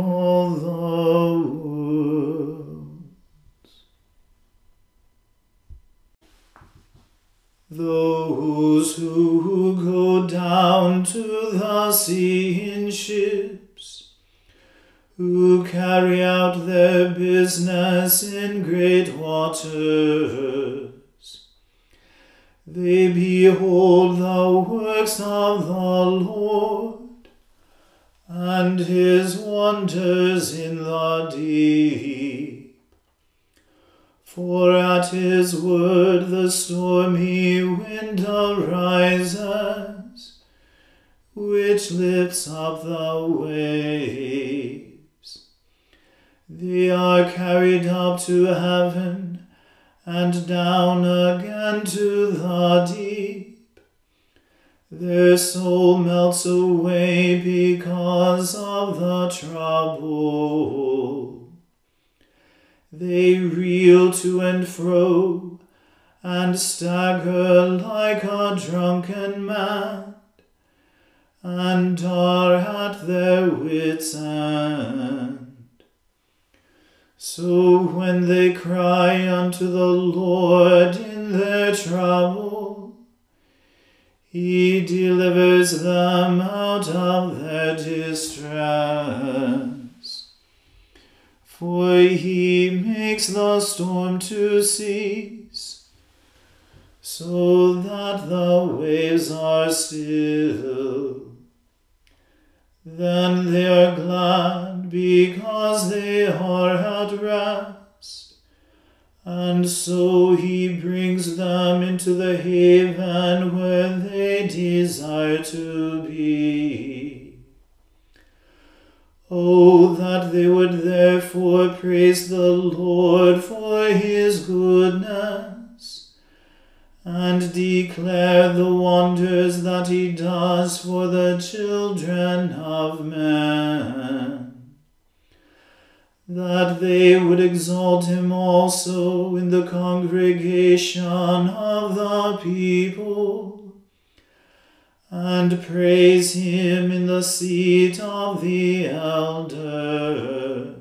all the world. Those who go down to the sea in ships, who carry out their business in great waters, they behold the works of the Lord, and his wonders in the deep. For at his word the stormy wind arises, which lifts up the waves. They are carried up to heaven and down again to the deep. Their soul melts away because of the trouble. They reel to and fro and stagger like a drunken man, and are at their wits' end. So when they cry unto the Lord in their trouble, he delivers them out of their distress. For he makes the storm to cease, so that the waves are still. Then they are glad because they are at rest, and so he brings them into the haven where they desire to be. Oh, that they would therefore praise the Lord for his goodness, and declare the wonders that he does for the children of men. That they would exalt him also in the congregation of the people, and praise him in the seat of the elders.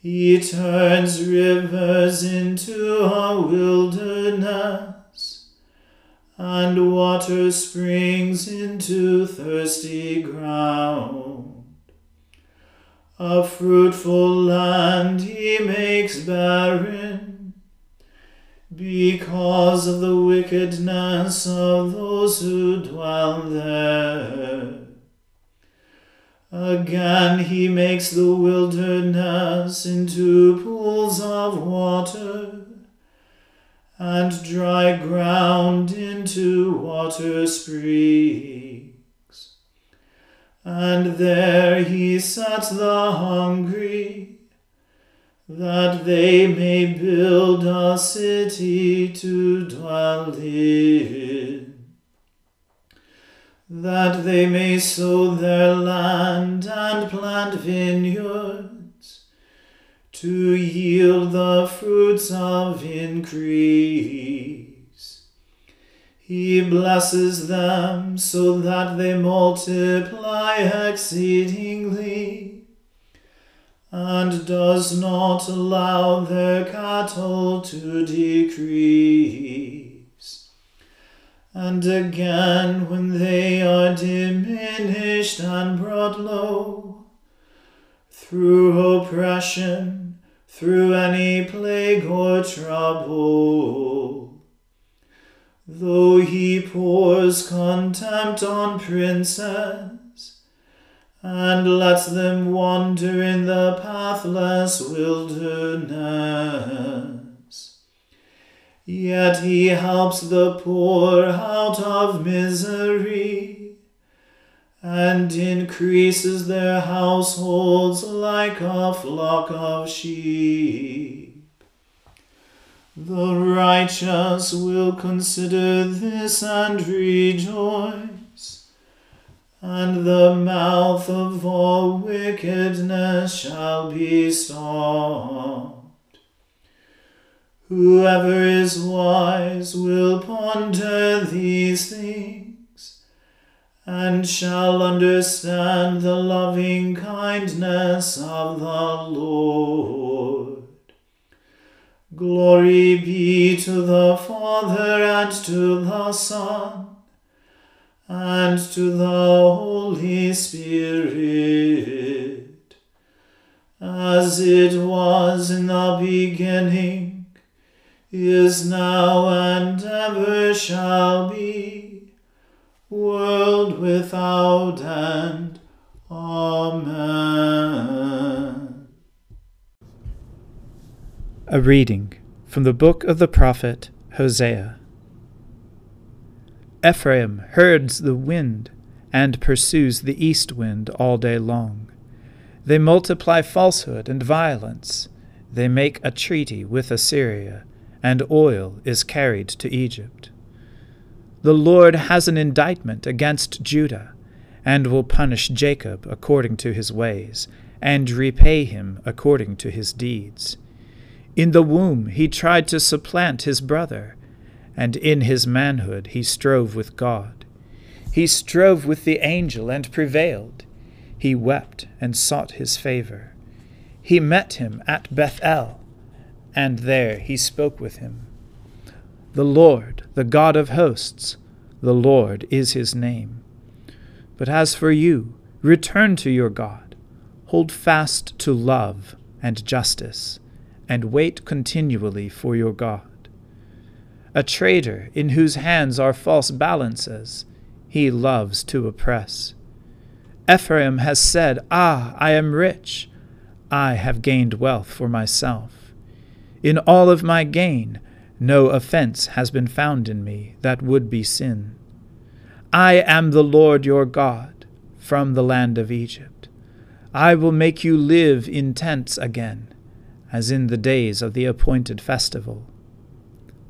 He turns rivers into a wilderness, and water springs into thirsty ground. A fruitful land he makes barren, because of the wickedness of those who dwell there. Again he makes the wilderness into pools of water, and dry ground into water springs. And there he sets the hungry, that they may build a city to dwell in, that they may sow their land and plant vineyards, to yield the fruits of increase. He blesses them so that they multiply exceedingly, and does not allow their cattle to decrease. And again, when they are diminished and brought low, through oppression, through any plague or trouble, though he pours contempt on princes, and lets them wander in the pathless wilderness, yet he helps the poor out of misery, and increases their households like a flock of sheep. The righteous will consider this and rejoice, and the mouth of all wickedness shall be stopped. Whoever is wise will ponder these things, and shall understand the loving kindness of the Lord. Glory be to the Father, and to the Son, and to the Holy Spirit, as it was in the beginning, is now, and ever shall be, world without end. Amen. A reading from the book of the prophet Hosea. Ephraim herds the wind and pursues the east wind all day long. They multiply falsehood and violence. They make a treaty with Assyria, and oil is carried to Egypt. The Lord has an indictment against Judah, and will punish Jacob according to his ways, and repay him according to his deeds. In the womb he tried to supplant his brother, and in his manhood he strove with God. He strove with the angel and prevailed. He wept and sought his favor. He met him at Bethel, and there he spoke with him. The Lord, the God of hosts, the Lord is his name. But as for you, return to your God. Hold fast to love and justice, and wait continually for your God. A trader in whose hands are false balances, he loves to oppress. Ephraim has said, "Ah, I am rich. I have gained wealth for myself. In all of my gain, no offense has been found in me that would be sin. I am the Lord your God from the land of Egypt. I will make you live in tents again, as in the days of the appointed festival.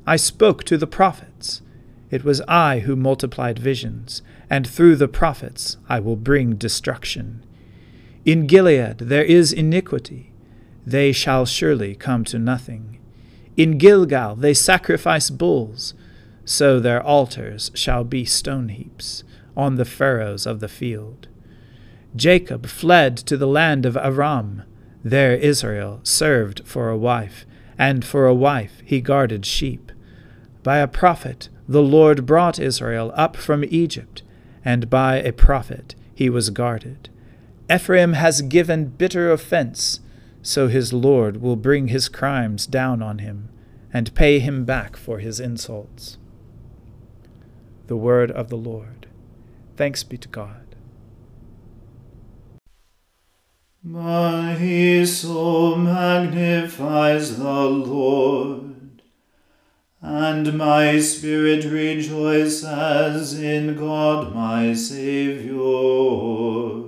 I spoke to the prophets. It was I who multiplied visions, and through the prophets I will bring destruction. In Gilead there is iniquity. They shall surely come to nothing. In Gilgal they sacrifice bulls, so their altars shall be stone heaps on the furrows of the field. Jacob fled to the land of Aram. There Israel served for a wife, and for a wife he guarded sheep. By a prophet the Lord brought Israel up from Egypt, and by a prophet he was guarded. Ephraim has given bitter offense, so his Lord will bring his crimes down on him, and pay him back for his insults." The word of the Lord. Thanks be to God. My soul magnifies the Lord, and my spirit rejoices in God my Saviour.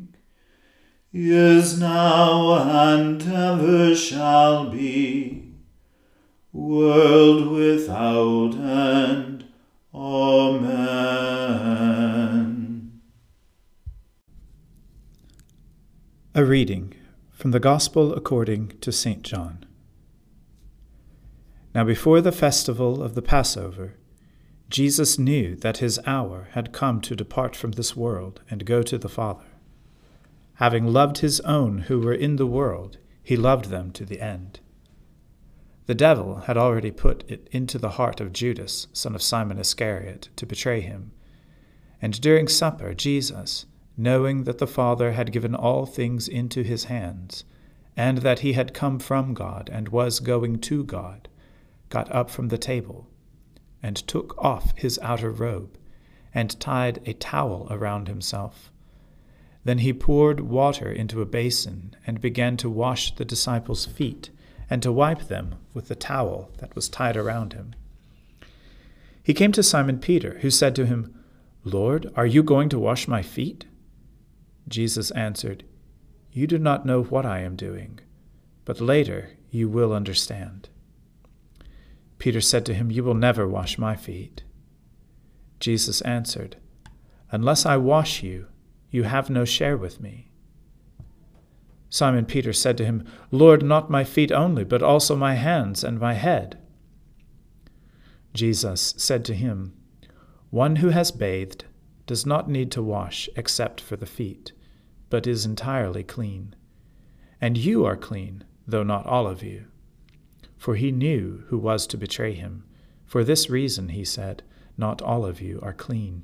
is now, and ever shall be, world without end. Amen. A reading from the Gospel according to St. John. Now before the festival of the Passover, Jesus knew that his hour had come to depart from this world and go to the Father. Having loved his own who were in the world, he loved them to the end. The devil had already put it into the heart of Judas, son of Simon Iscariot, to betray him. And during supper, Jesus, knowing that the Father had given all things into his hands, and that he had come from God and was going to God, got up from the table, and took off his outer robe, and tied a towel around himself. Then he poured water into a basin, and began to wash the disciples' feet, and to wipe them with the towel that was tied around him. He came to Simon Peter, who said to him, "Lord, are you going to wash my feet?" Jesus answered, "You do not know what I am doing, but later you will understand." Peter said to him, "You will never wash my feet." Jesus answered, "Unless I wash you, you have no share with me." Simon Peter said to him, "Lord, not my feet only, but also my hands and my head." Jesus said to him, "One who has bathed does not need to wash except for the feet, but is entirely clean. And you are clean, though not all of you." For he knew who was to betray him. For this reason he said, "Not all of you are clean."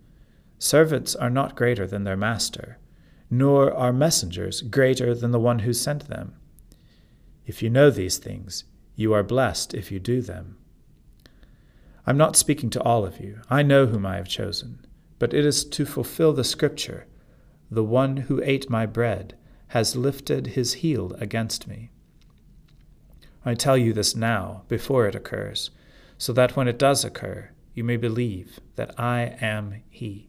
servants are not greater than their master, nor are messengers greater than the one who sent them. If you know these things, you are blessed if you do them. I'm not speaking to all of you. I know whom I have chosen, but it is to fulfill the scripture, 'The one who ate my bread has lifted his heel against me.' I tell you this now, before it occurs, so that when it does occur, you may believe that I am he.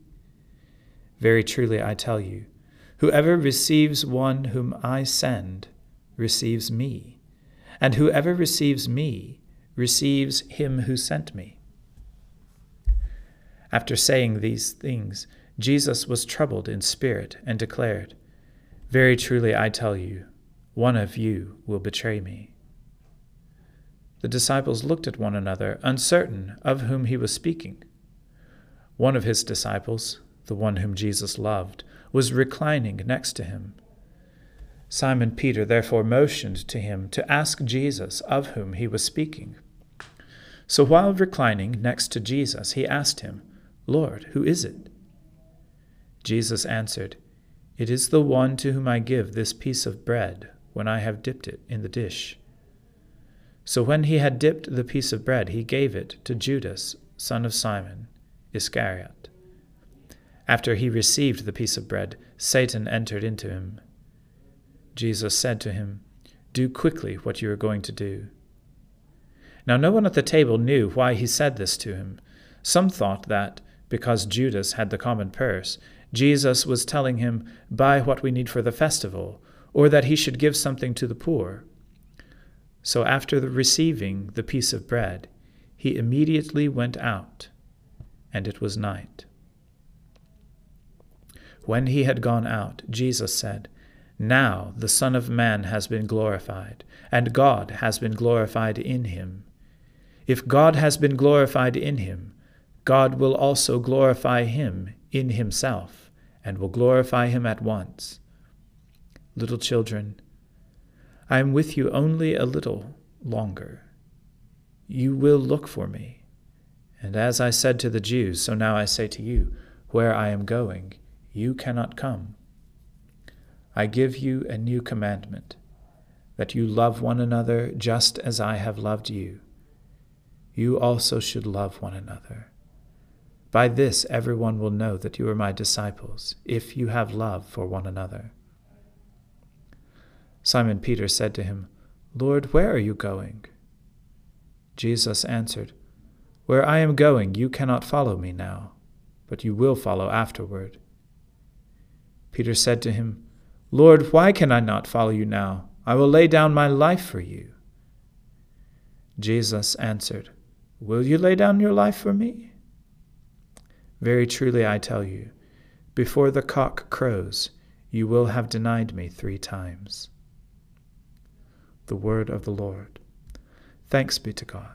Very truly I tell you, whoever receives one whom I send receives me, and whoever receives me receives him who sent me." After saying these things, Jesus was troubled in spirit and declared, "Very truly I tell you, one of you will betray me." The disciples looked at one another, uncertain of whom he was speaking. One of his disciples, the one whom Jesus loved, was reclining next to him. Simon Peter therefore motioned to him to ask Jesus of whom he was speaking. So while reclining next to Jesus, he asked him, "Lord, who is it?" Jesus answered, "It is the one to whom I give this piece of bread when I have dipped it in the dish." So when he had dipped the piece of bread, he gave it to Judas, son of Simon Iscariot. After he received the piece of bread, Satan entered into him. Jesus said to him, "Do quickly what you are going to do." Now no one at the table knew why he said this to him. Some thought that, because Judas had the common purse, Jesus was telling him, "Buy what we need for the festival," or that he should give something to the poor. So after receiving the piece of bread, he immediately went out, and it was night. When he had gone out, Jesus said, "Now the Son of Man has been glorified, and God has been glorified in him. If God has been glorified in him, God will also glorify him in himself, and will glorify him at once. Little children, I am with you only a little longer. You will look for me. And as I said to the Jews, so now I say to you, where I am going, you cannot come. I give you a new commandment, that you love one another just as I have loved you. You also should love one another. By this everyone will know that you are my disciples, if you have love for one another." Simon Peter said to him, "Lord, where are you going?" Jesus answered, "Where I am going, you cannot follow me now, but you will follow afterward." Peter said to him, "Lord, why can I not follow you now? I will lay down my life for you." Jesus answered, "Will you lay down your life for me? Very truly I tell you, before the cock crows, you will have denied me 3 times. The word of the Lord. Thanks be to God.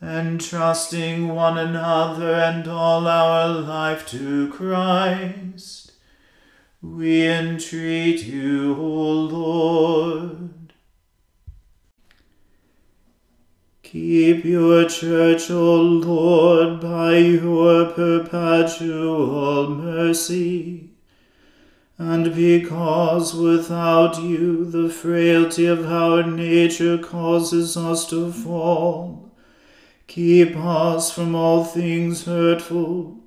entrusting one another and all our life to Christ, we entreat you, O Lord. Keep your church, O Lord, by your perpetual mercy, and because without you the frailty of our nature causes us to fall, keep us from all things hurtful,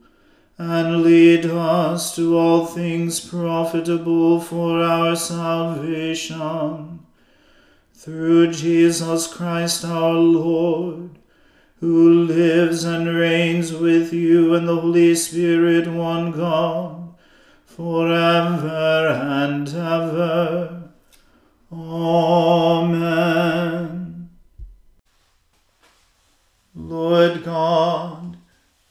and lead us to all things profitable for our salvation. Through Jesus Christ our Lord, who lives and reigns with you and the Holy Spirit, one God, forever and ever. Amen. Lord God,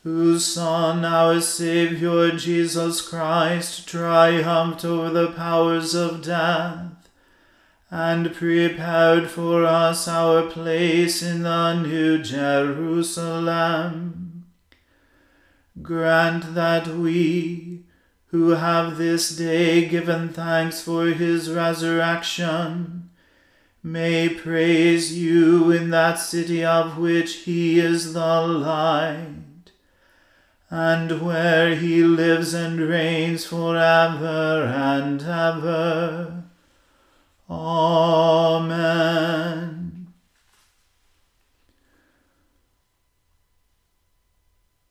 whose Son, our Saviour Jesus Christ, triumphed over the powers of death, and prepared for us our place in the New Jerusalem, grant that we, who have this day given thanks for his resurrection, may praise you in that city of which he is the light, and where he lives and reigns forever and ever. Amen.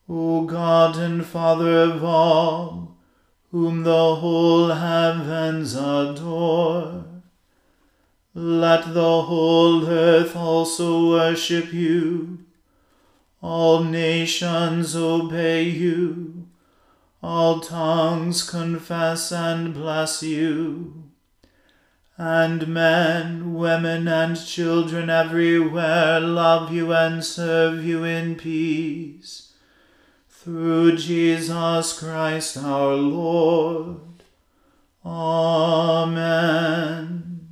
O God and Father of all, whom the whole heavens adore, let the whole earth also worship you, all nations obey you, all tongues confess and bless you. And men, women, and children everywhere love you and serve you in peace, through Jesus Christ our Lord. Amen.